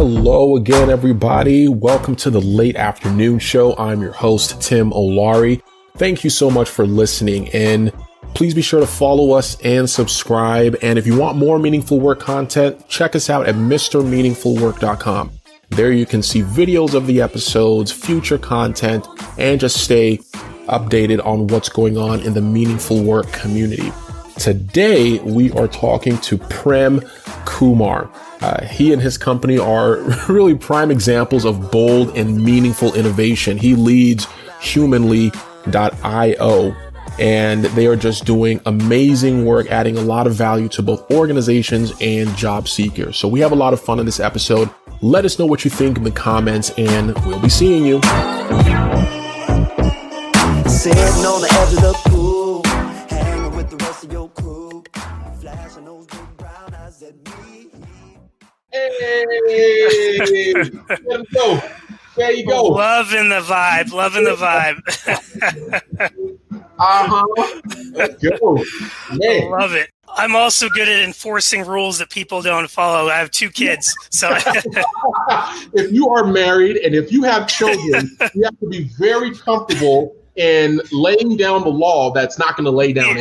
Hello again, everybody. Welcome to the Late Afternoon Show. I'm your host, Tim Olari. Thank you so much for listening in. Please be sure to follow us and subscribe. And if you want more Meaningful Work content, check us out at MrMeaningfulWork.com. There you can see videos of the episodes, future content, and just stay updated on what's going on in the Meaningful Work community. Today, we are talking to Prem Kumar. He and his company are really prime examples of bold and meaningful innovation. He leads humanly.io, and they are just doing amazing work, adding a lot of value to both organizations and job seekers. So we have a lot of fun in this episode. Let us know what you think in the comments, and we'll be seeing you. Hey, let's go. There you go. Loving the vibe. Let's go. Yeah. Love it. I'm also good at enforcing rules that people don't follow. I have two kids. So if you are married and if you have children, you have to be very comfortable in laying down the law that's not going to lay down.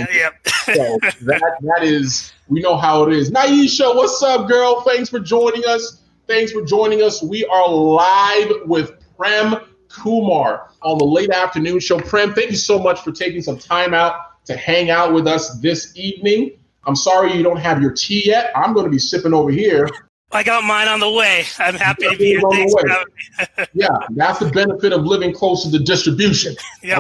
So that is, we know how it is. Naisha, what's up, girl? Thanks for joining us. We are live with Prem Kumar on the Late Afternoon Show. Prem, thank you so much for taking some time out to hang out with us this evening. I'm sorry you don't have your tea yet. I'm going to be sipping over here. I got mine on the way. I'm happy to be here. Thanks for having me. Yeah, that's the benefit of living close to the distribution. Yep. I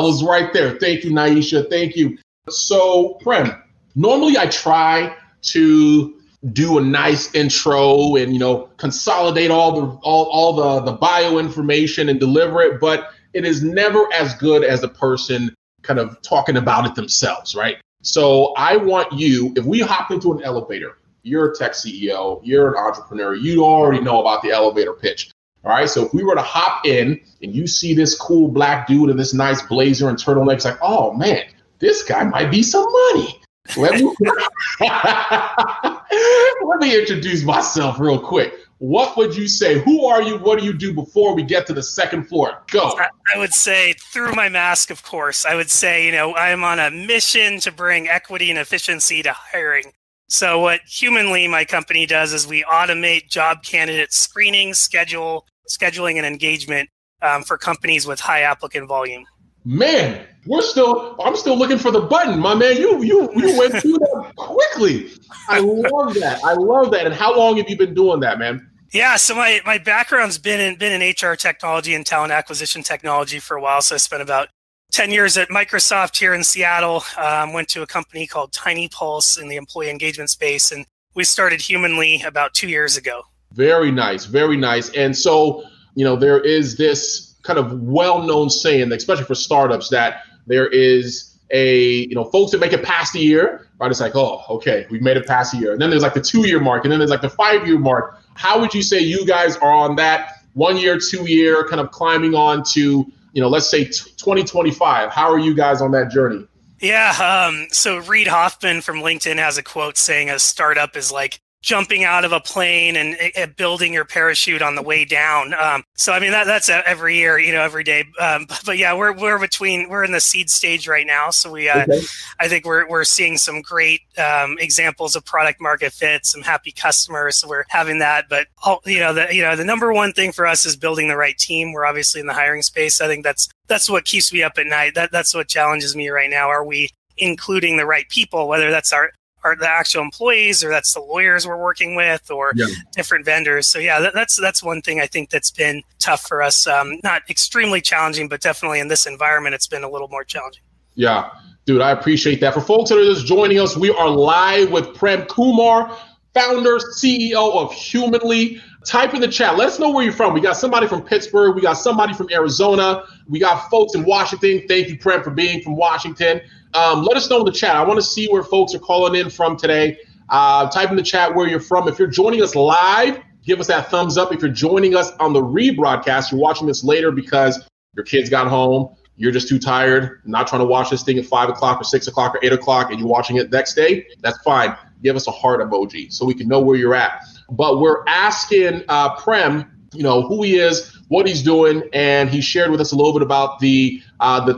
was right there. Thank you, Naisha. Thank you. So, Prem, normally I try to do a nice intro and, you know, consolidate all the bio information and deliver it, but it is never as good as the person kind of talking about it themselves, right? So I want you, if we hop into an elevator, you're a tech CEO, you're an entrepreneur, you already know about the elevator pitch. All right. So if we were to hop in and you see this cool black dude in this nice blazer and turtleneck, it's like, oh man, this guy might be some money. Let me introduce myself real quick. What would you say? Who are you? What do you do before we get to the second floor? Go. I would say through my mask, of course, I would say, you know, I'm on a mission to bring equity and efficiency to hiring. So what Humanly, my company, does is we automate job candidate screening, scheduling, and engagement for companies with high applicant volume. Man, I'm still looking for the button, my man. You went through that quickly. I love that. And how long have you been doing that, man? Yeah, so my background's been in HR technology and talent acquisition technology for a while. So I spent about 10 years at Microsoft here in Seattle. Went to a company called Tiny Pulse in the employee engagement space, and we started Humanly about 2 years ago. Very nice. And so, you know, there is this kind of well-known saying, especially for startups, that there is folks that make it past the year, right? It's like, oh, okay, we've made it past the year. And then there's like the 2-year mark, and then there's like the 5-year mark. How would you say you guys are on that 1 year, 2 year, kind of climbing on to, you know, let's say 2025? How are you guys on that journey? Yeah. So Reid Hoffman from LinkedIn has a quote saying a startup is like jumping out of a plane and building your parachute on the way down. So I mean that's every year, you know, every day. But yeah, we're in the seed stage right now. So we okay. I think we're seeing some great examples of product market fit, some happy customers. So we're having that. But the number one thing for us is building the right team. We're obviously in the hiring space. I think that's what keeps me up at night. That's what challenges me right now. Are we including the right people? Whether that's our the actual employees, or that's the lawyers we're working with, or different vendors. So yeah, that's one thing I think that's been tough for us. Not extremely challenging, but definitely in this environment, it's been a little more challenging. Yeah, dude, I appreciate that. For folks that are just joining us, we are live with Prem Kumar, founder, CEO of Humanly. Type in the chat. Let us know where you're from. We got somebody from Pittsburgh. We got somebody from Arizona. We got folks in Washington. Thank you, Prem, for being from Washington. Let us know in the chat. I want to see where folks are calling in from today. Type in the chat where you're from. If you're joining us live, give us that thumbs up. If you're joining us on the rebroadcast, you're watching this later because your kids got home, you're just too tired, not trying to watch this thing at 5 o'clock or 6 o'clock or 8 o'clock, and you're watching it next day, that's fine. Give us a heart emoji so we can know where you're at. But we're asking Prem, you know, who he is, what he's doing, and he shared with us a little bit about the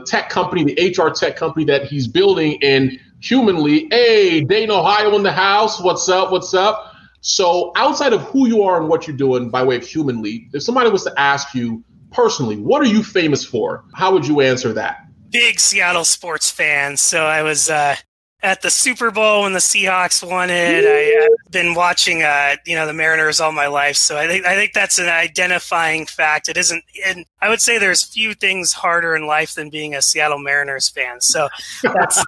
tech company, the HR tech company that he's building in Humanly. Hey, Dayton, Ohio in the house. What's up? What's up? So outside of who you are and what you're doing by way of Humanly, if somebody was to ask you personally, what are you famous for? How would you answer that? Big Seattle sports fan. So I was at the Super Bowl when the Seahawks won it. I've been watching, the Mariners all my life. So I think that's an identifying fact. It isn't, and I would say there's few things harder in life than being a Seattle Mariners fan. So that's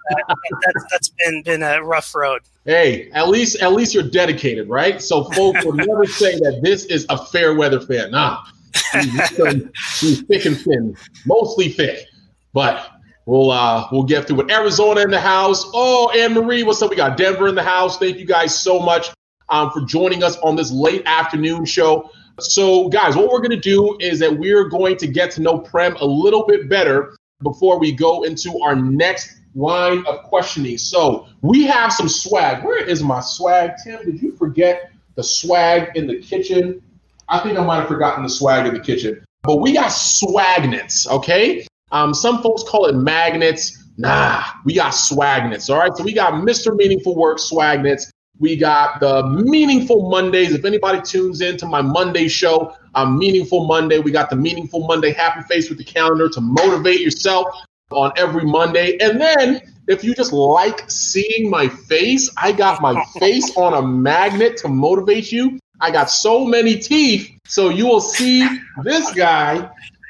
been a rough road. Hey, at least you're dedicated, right? So folks will never say that this is a fair weather fan. Nah, he's thick and thin, mostly thick, but. We'll get through it. Arizona in the house. Oh, Anne-Marie, what's up? We got Denver in the house. Thank you guys so much for joining us on this late afternoon show. So, guys, what we're going to do is that we're going to get to know Prem a little bit better before we go into our next line of questioning. So we have some swag. Where is my swag? Tim, did you forget the swag in the kitchen? I think I might have forgotten the swag in the kitchen. But we got swagnets, okay? Some folks call it magnets. Nah, we got swagnets. All right. So we got Mr. Meaningful Work swagnets. We got the Meaningful Mondays. If anybody tunes in to my Monday show, Meaningful Monday, we got the Meaningful Monday happy face with the calendar to motivate yourself on every Monday. And then if you just like seeing my face, I got my face on a magnet to motivate you. I got so many teeth. So you will see this guy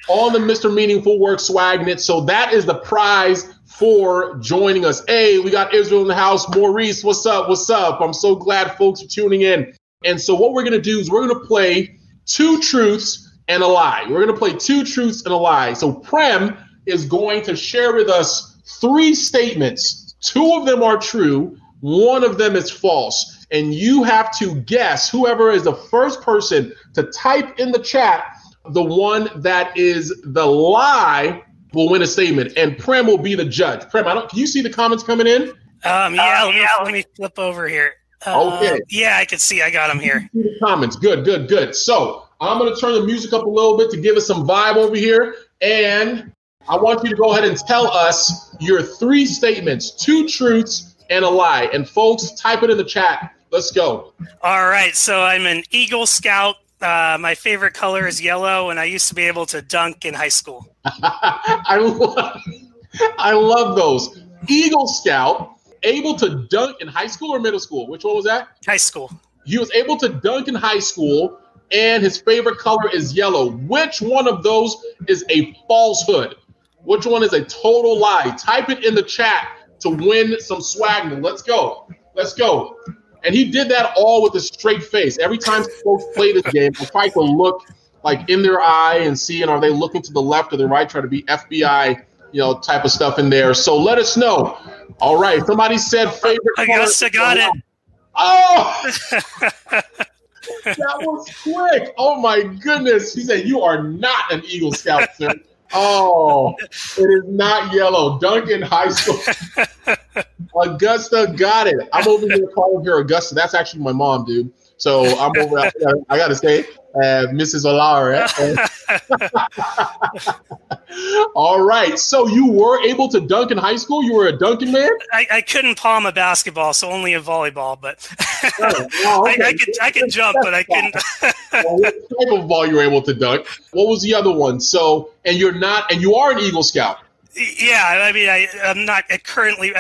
on the Mr. Meaningful Work swagnet. So that is the prize for joining us. Hey, we got Israel in the house. Maurice, what's up? What's up? I'm so glad folks are tuning in. And so what we're going to do is we're going to play two truths and a lie. We're going to play two truths and a lie. So Prem is going to share with us three statements. Two of them are true. One of them is false. And you have to guess, whoever is the first person to type in the chat the one that is the lie will win a statement, and Prem will be the judge. Prem, can you see the comments coming in? Let me flip over here. Okay. Yeah, I can see. I got them here. The comments. Good. So I'm going to turn the music up a little bit to give us some vibe over here, and I want you to go ahead and tell us your three statements, two truths, and a lie. And folks, type it in the chat. Let's go. All right. So I'm an Eagle Scout. My favorite color is yellow, and I used to be able to dunk in high school. I love those. Eagle Scout, able to dunk in high school or middle school? Which one was that? High school. He was able to dunk in high school, and his favorite color is yellow. Which one of those is a falsehood? Which one is a total lie? Type it in the chat to win some swag. Let's go. And he did that all with a straight face. Every time folks play this game, I try to look like in their eye and see, and are they looking to the left or the right, try to be FBI, type of stuff in there. So let us know. All right. Somebody said favorite. I guess I got it. Oh, that was quick. Oh, my goodness. He said, you are not an Eagle Scout, sir. Oh, it is not yellow. Duncan High School. Augusta got it. I'm over here calling her Augusta. That's actually my mom, dude. So I'm over. I got to say, Mrs. O'Lara. All right. So you were able to dunk in high school? You were a dunking man? I couldn't palm a basketball, so only a volleyball. But I could jump, but I couldn't. What type of ball you were able to dunk? What was the other one? So, and you're not, and you are an Eagle Scout. Yeah, I mean, I'm not currently.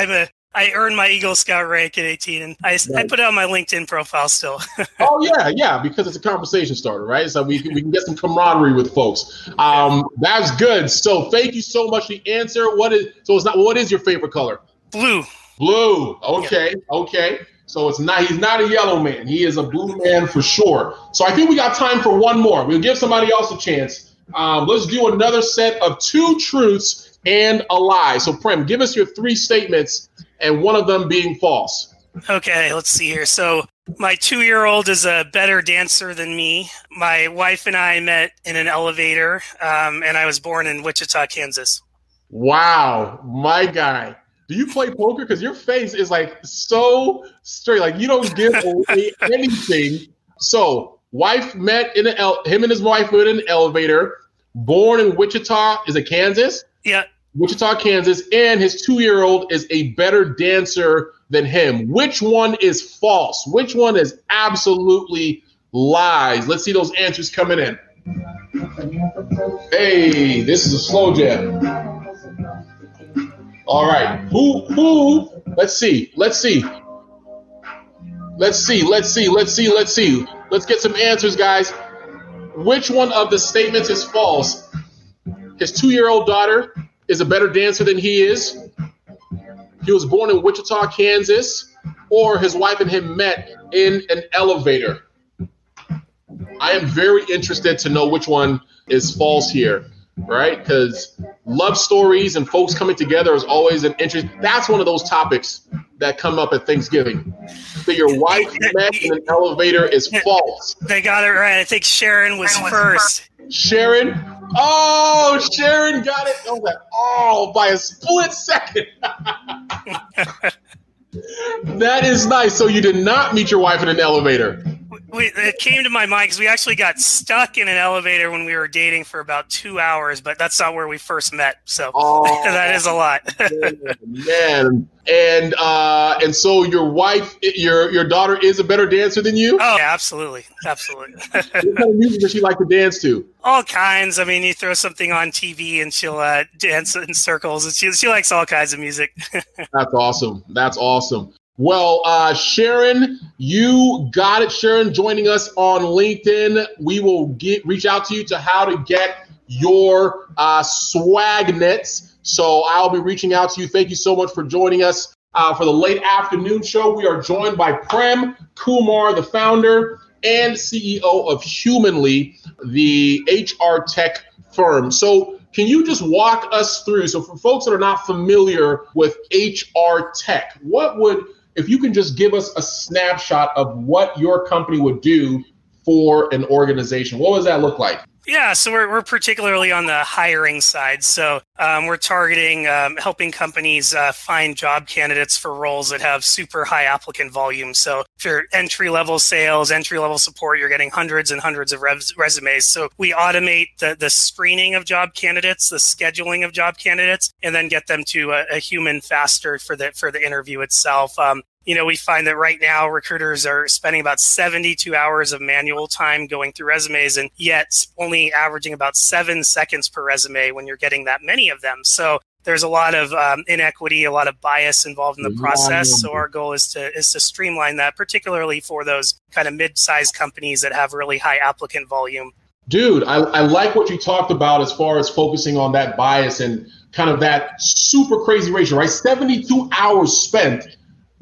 I earned my Eagle Scout rank at 18, and I put it on my LinkedIn profile still. Oh, yeah, because it's a conversation starter, right? So we can get some camaraderie with folks. That's good. So thank you so much. The answer, what is your favorite color? Blue. Okay. So it's not. He's not a yellow man. He is a blue man for sure. So I think we got time for one more. We'll give somebody else a chance. Let's do another set of two truths and a lie. So Prem, give us your three statements, and one of them being false. Okay, let's see here. So my 2-year-old is a better dancer than me. My wife and I met in an elevator, and I was born in Wichita, Kansas. Wow, my guy. Do you play poker? Because your face is like so straight. Like you don't give away anything. So wife met in him and his wife were in an elevator. Born in Wichita, is it Kansas? Yeah. Wichita, Kansas, and his 2-year-old is a better dancer than him. Which one is false? Which one is absolutely lies? Let's see those answers coming in. Hey, this is a slow jab. All right. Who? Let's see. Let's get some answers, guys. Which one of the statements is false? His 2-year-old daughter is a better dancer than he is. He was born in Wichita, Kansas, or his wife and him met in an elevator. I am very interested to know which one is false here, right? Because love stories and folks coming together is always an interest. That's one of those topics that come up at Thanksgiving. So your wife met in an elevator is false. They got it right. I think Sharon was first. Sharon? Oh, Sharon got it. Oh, by a split second. That is nice. So you did not meet your wife in an elevator. It came to my mind because we actually got stuck in an elevator when we were dating for about 2 hours, but that's not where we first met. So that is a lot. Man. And so your wife, your daughter is a better dancer than you? Oh, yeah, absolutely. Absolutely. What kind of music does she like to dance to? All kinds. I mean, you throw something on TV and she'll dance in circles. And she likes all kinds of music. That's awesome. That's awesome. Well, Sharon, you got it. Sharon, joining us on LinkedIn. We will reach out to you to how to get your swagnets. So I'll be reaching out to you. Thank you so much for joining us for the Late Afternoon Show. We are joined by Prem Kumar, the founder and CEO of Humanly, the HR tech firm. So can you just walk us through? So for folks that are not familiar with HR tech, what would... If you can just give us a snapshot of what your company would do for an organization, what does that look like? Yeah, so we're particularly on the hiring side. So we're targeting helping companies find job candidates for roles that have super high applicant volume. So if you're entry-level sales, entry-level support, you're getting hundreds and hundreds of resumes. So we automate the screening of job candidates, the scheduling of job candidates, and then get them to a human faster for the interview itself. You know, we find that right now recruiters are spending about 72 hours of manual time going through resumes and yet only averaging about 7 seconds per resume when you're getting that many of them. So there's a lot of inequity, a lot of bias involved in the process. So our goal is to streamline that, particularly for those kind of mid-sized companies that have really high applicant volume. Dude, I like what you talked about as far as focusing on that bias and kind of that super crazy ratio, right? 72 hours spent,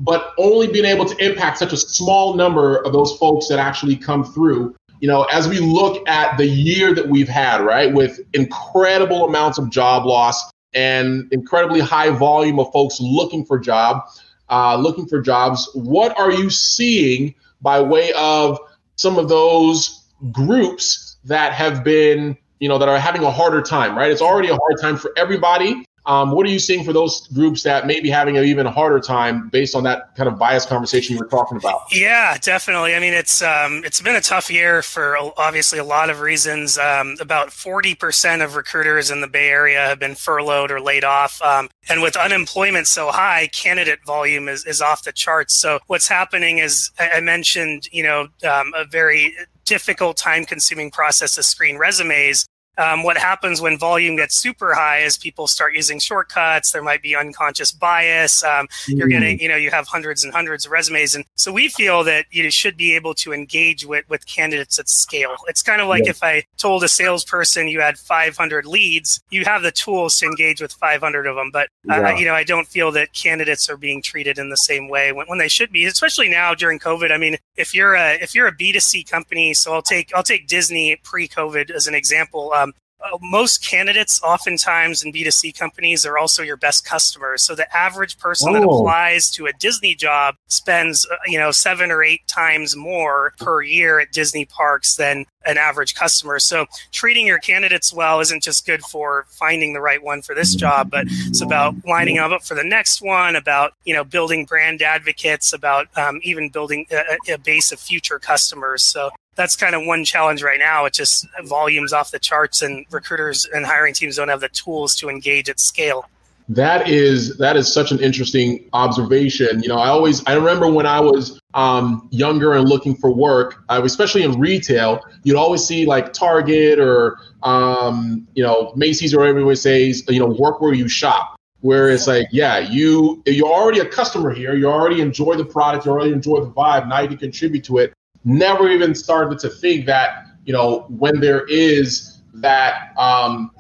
but only being able to impact such a small number of those folks that actually come through. You know, as we look at the year that we've had, right, with incredible amounts of job loss and incredibly high volume of folks looking for jobs, what are you seeing by way of some of those groups that have been, you know, that are having a harder time, right? It's already a hard time for everybody. What are you seeing for those groups that may be having an even harder time based on that kind of biased conversation you were talking about? Yeah, definitely. I mean, it's been a tough year for obviously a lot of reasons. About 40% of recruiters in the Bay Area have been furloughed or laid off. And with unemployment so high, candidate volume is off the charts. So what's happening is, I mentioned, you know, a very difficult, time-consuming process to screen resumes. What happens when volume gets super high is people start using shortcuts. There might be unconscious bias. You're getting, you know, you have hundreds and hundreds of resumes. And so we feel that you should be able to engage with candidates at scale. It's kind of like if I told a salesperson you had 500 leads, you have the tools to engage with 500 of them. But, you know, I don't feel that candidates are being treated in the same way when they should be, especially now during COVID. I mean, if you're a B2C company, so I'll take Disney pre-COVID as an example. most candidates oftentimes in B2C companies are also your best customers. So the average person that applies to a Disney job spends, 7 or 8 times more per year at Disney parks than an average customer. So treating your candidates well isn't just good for finding the right one for this job, but it's about lining them up for the next one, about, building brand advocates, about even building a base of future customers. So that's kind of one challenge right now. It just volumes off the charts, and recruiters and hiring teams don't have the tools to engage at scale. That is such an interesting observation. I remember when I was younger and looking for work, especially in retail, you'd always see like Target or Macy's or everyone says, work where you shop. Where it's like, you're already a customer here. You already enjoy the product. You already enjoy the vibe. Now you can contribute to it. Never even started to think that, when there is that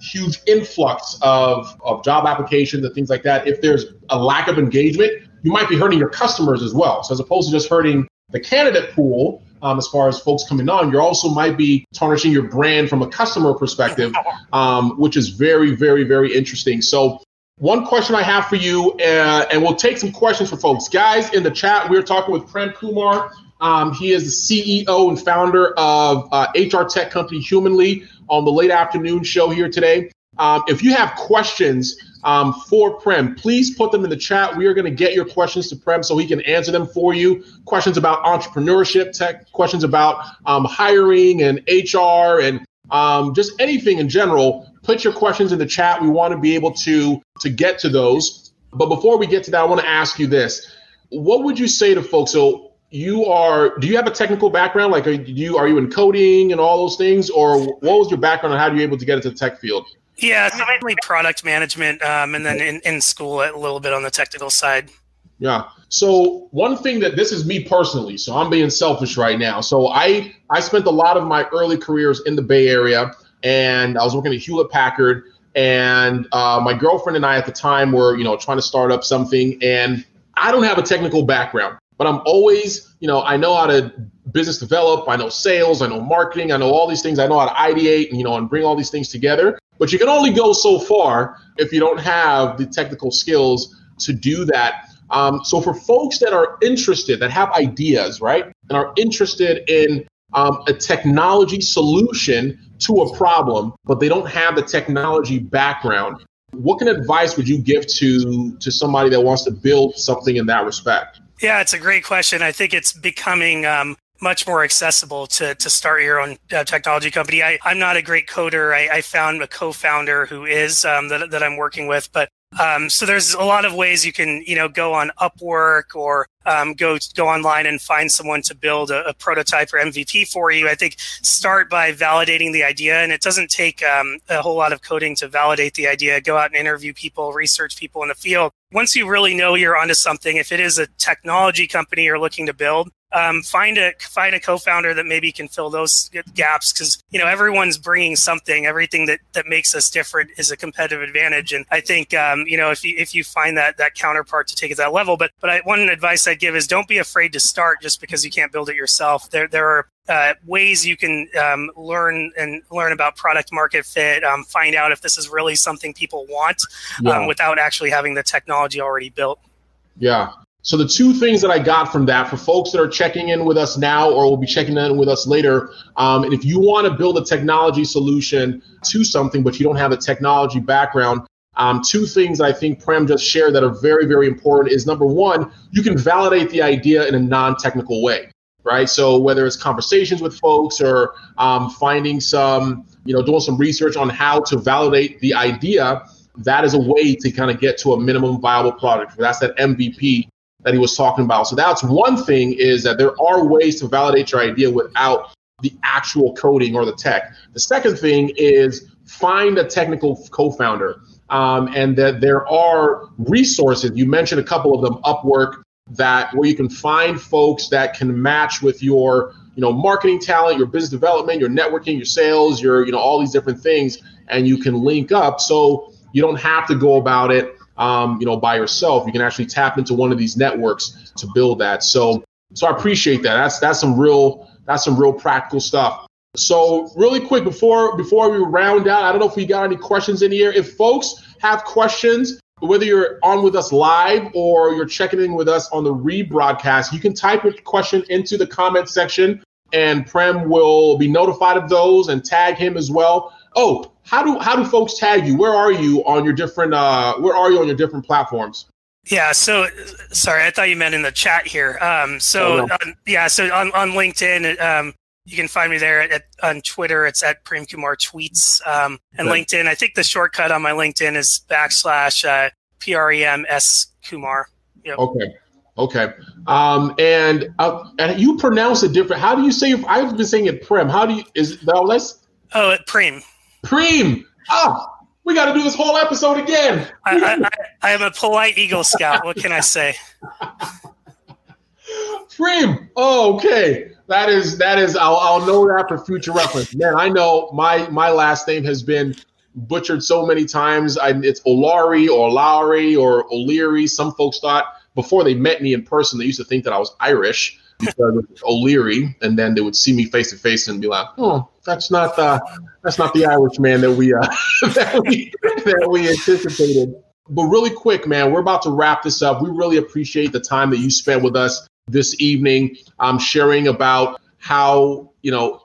huge influx of job applications and things like that, if there's a lack of engagement, you might be hurting your customers as well. So as opposed to just hurting the candidate pool, as far as folks coming on, you also might be tarnishing your brand from a customer perspective, which is very, very, very interesting. So one question I have for you, and we'll take some questions from folks. Guys, in the chat, we're talking with Prem Kumar. He is the CEO and founder of HR tech company Humanly on the Late Afternoon Show here today. If you have questions for Prem, please put them in the chat. We are going to get your questions to Prem so he can answer them for you. Questions about entrepreneurship tech, questions about hiring and HR and just anything in general. Put your questions in the chat. We want to be able to get to those. But before we get to that, I want to ask you this. What would you say to folks? So do you have a technical background? Like, are you in coding and all those things? Or what was your background and how were you able to get into the tech field? Yeah, so mainly product management and then in school a little bit on the technical side. Yeah. So one thing that this is me personally, so I'm being selfish right now. So I spent a lot of my early careers in the Bay Area, and I was working at Hewlett Packard, and my girlfriend and I at the time were, trying to start up something, and I don't have a technical background. But I'm always, I know how to business develop, I know sales, I know marketing, I know all these things, I know how to ideate and, and bring all these things together. But you can only go so far if you don't have the technical skills to do that. So for folks that are interested, that have ideas, right, and are interested in a technology solution to a problem, but they don't have the technology background, what kind of advice would you give to somebody that wants to build something in that respect? Yeah, it's a great question. I think it's becoming much more accessible to start your own technology company. I'm not a great coder. I found a co-founder who is that I'm working with. But so there's a lot of ways you can go on Upwork or go online and find someone to build a prototype or MVP for you. I think start by validating the idea, and it doesn't take a whole lot of coding to validate the idea. Go out and interview people, research people in the field. Once you really know you're onto something, if it is a technology company you're looking to build, find a co-founder that maybe can fill those gaps, because everyone's bringing something. Everything that makes us different is a competitive advantage, and I think if you find that counterpart to take it to that level. But one advice I'd give is don't be afraid to start just because you can't build it yourself. There are ways you can learn about product market fit, find out if this is really something people want without actually having the technology already built. Yeah. So the two things that I got from that for folks that are checking in with us now or will be checking in with us later, and if you want to build a technology solution to something but you don't have a technology background, two things I think Prem just shared that are very, very important is, number one, you can validate the idea in a non-technical way. Right. So whether it's conversations with folks or finding some, doing some research on how to validate the idea, that is a way to kind of get to a minimum viable product. That's that MVP that he was talking about. So that's one thing, is that there are ways to validate your idea without the actual coding or the tech. The second thing is find a technical co-founder, and that there are resources. You mentioned a couple of them, Upwork, that where you can find folks that can match with your, marketing talent, your business development, your networking, your sales, your, all these different things, and you can link up. So you don't have to go about it, by yourself. You can actually tap into one of these networks to build that. So I appreciate that. That's some real practical stuff. So really quick, before we round out, I don't know if we got any questions in here. If folks have questions, whether you're on with us live or you're checking in with us on the rebroadcast, you can type your question into the comment section and Prem will be notified of those and tag him as well. Oh, how do folks tag you? Where are you on your different platforms? Yeah, so sorry, I thought you meant in the chat here. So on LinkedIn, you can find me there. On Twitter, it's at Prem Kumar Tweets. And right. LinkedIn, I think the shortcut on my LinkedIn is / PREMS Kumar. Yep. Okay. And you pronounce it different. How do you say? I've been saying it Prem. Prem. Prem. We got to do this whole episode again. I am a polite Eagle Scout. What can I say? Prem. Oh, okay. That is. I'll know that for future reference. Man, I know my last name has been butchered so many times. It's Olari or Lowry or O'Leary. Some folks thought before they met me in person, they used to think that I was Irish because of O'Leary, and then they would see me face to face and be like, "Oh, that's not the Irish man that we anticipated." But really quick, man, we're about to wrap this up. We really appreciate the time that you spent with us this evening, sharing about how,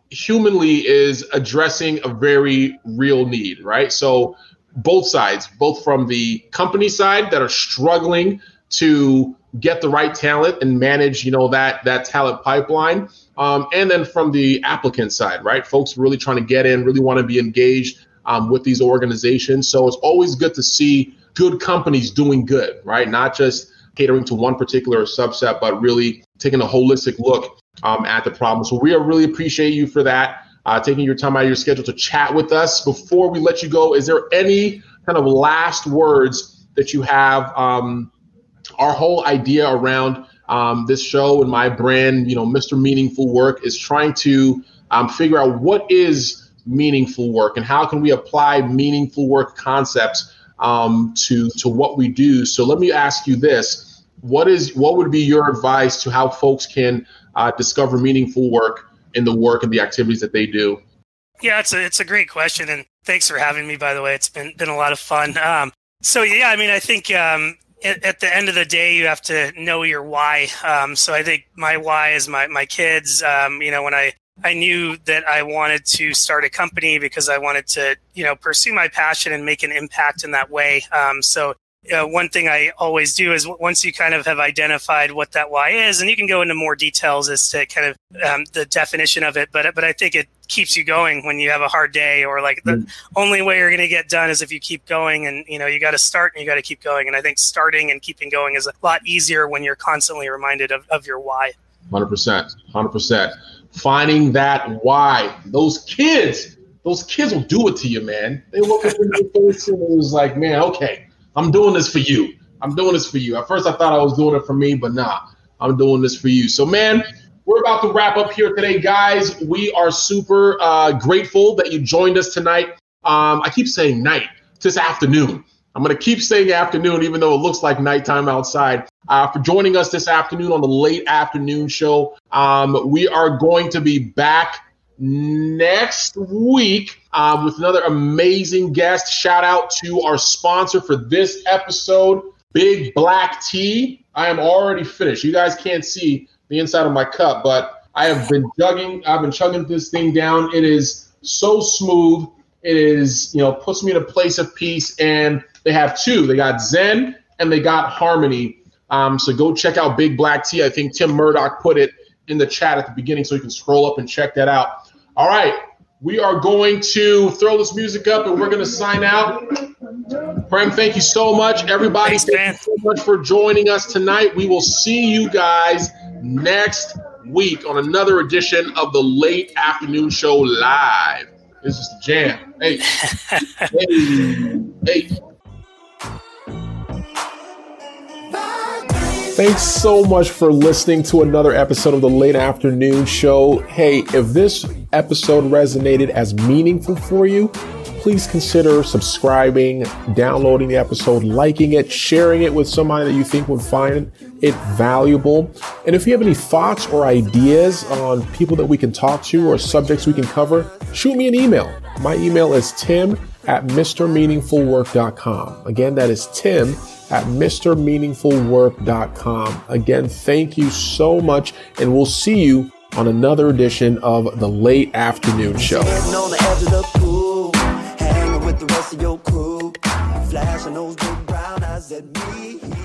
Humanly is addressing a very real need, right? So both sides, both from the company side that are struggling to get the right talent and manage, that talent pipeline. And then from the applicant side, right? Folks really trying to get in, really want to be engaged with these organizations. So it's always good to see good companies doing good, right? Not just catering to one particular subset, but really taking a holistic look at the problem. So we really appreciate you for that, taking your time out of your schedule to chat with us. Before we let you go, is there any kind of last words that you have? Our whole idea around this show and my brand, Mr. Meaningful Work, is trying to figure out what is meaningful work and how can we apply meaningful work concepts to what we do. So let me ask you this. What would be your advice to how folks can discover meaningful work in the work and the activities that they do? Yeah, it's a great question, and thanks for having me. By the way, it's been a lot of fun. I think at the end of the day, you have to know your why. So I think my why is my kids. When I knew that I wanted to start a company because I wanted to pursue my passion and make an impact in that way. One thing I always do is once you kind of have identified what that why is, and you can go into more details as to kind of the definition of it, but I think it keeps you going when you have a hard day, or like the only way you're going to get done is if you keep going, and you got to start and you got to keep going. And I think starting and keeping going is a lot easier when you're constantly reminded of your why. 100%. Finding that why. Those kids will do it to you, man. They look at your face and it was like, man, okay. I'm doing this for you. At first, I thought I was doing it for me, but nah, I'm doing this for you. So, man, we're about to wrap up here today, guys. We are super grateful that you joined us tonight. I keep saying night. It's this afternoon. I'm going to keep saying afternoon, even though it looks like nighttime outside. For joining us this afternoon on the Late Afternoon Show. We are going to be back next week with another amazing guest. Shout out to our sponsor for this episode, Big Black Tea. I am already finished. You guys can't see the inside of my cup, but I have been chugging this thing down. It is so smooth. It is, puts me in a place of peace. And they have two. They got Zen and they got Harmony. So go check out Big Black Tea. I think Tim Murdoch put it in the chat at the beginning, so you can scroll up and check that out. All right, we are going to throw this music up and we're going to sign out. Prem, thank you so much. Everybody, thank you so much for joining us tonight. We will see you guys next week on another edition of the Late Afternoon Show live. This is the jam. Hey, hey. Thanks so much for listening to another episode of the Late Afternoon Show. Hey, if this episode resonated as meaningful for you, please consider subscribing, downloading the episode, liking it, sharing it with somebody that you think would find it valuable. And if you have any thoughts or ideas on people that we can talk to or subjects we can cover, shoot me an email. My email is tim@MrMeaningfulWork.com. Again, that is tim@MrMeaningfulWork.com. Again, thank you so much, and we'll see you on another edition of The Late Afternoon Show. Flashing those big brown eyes at me.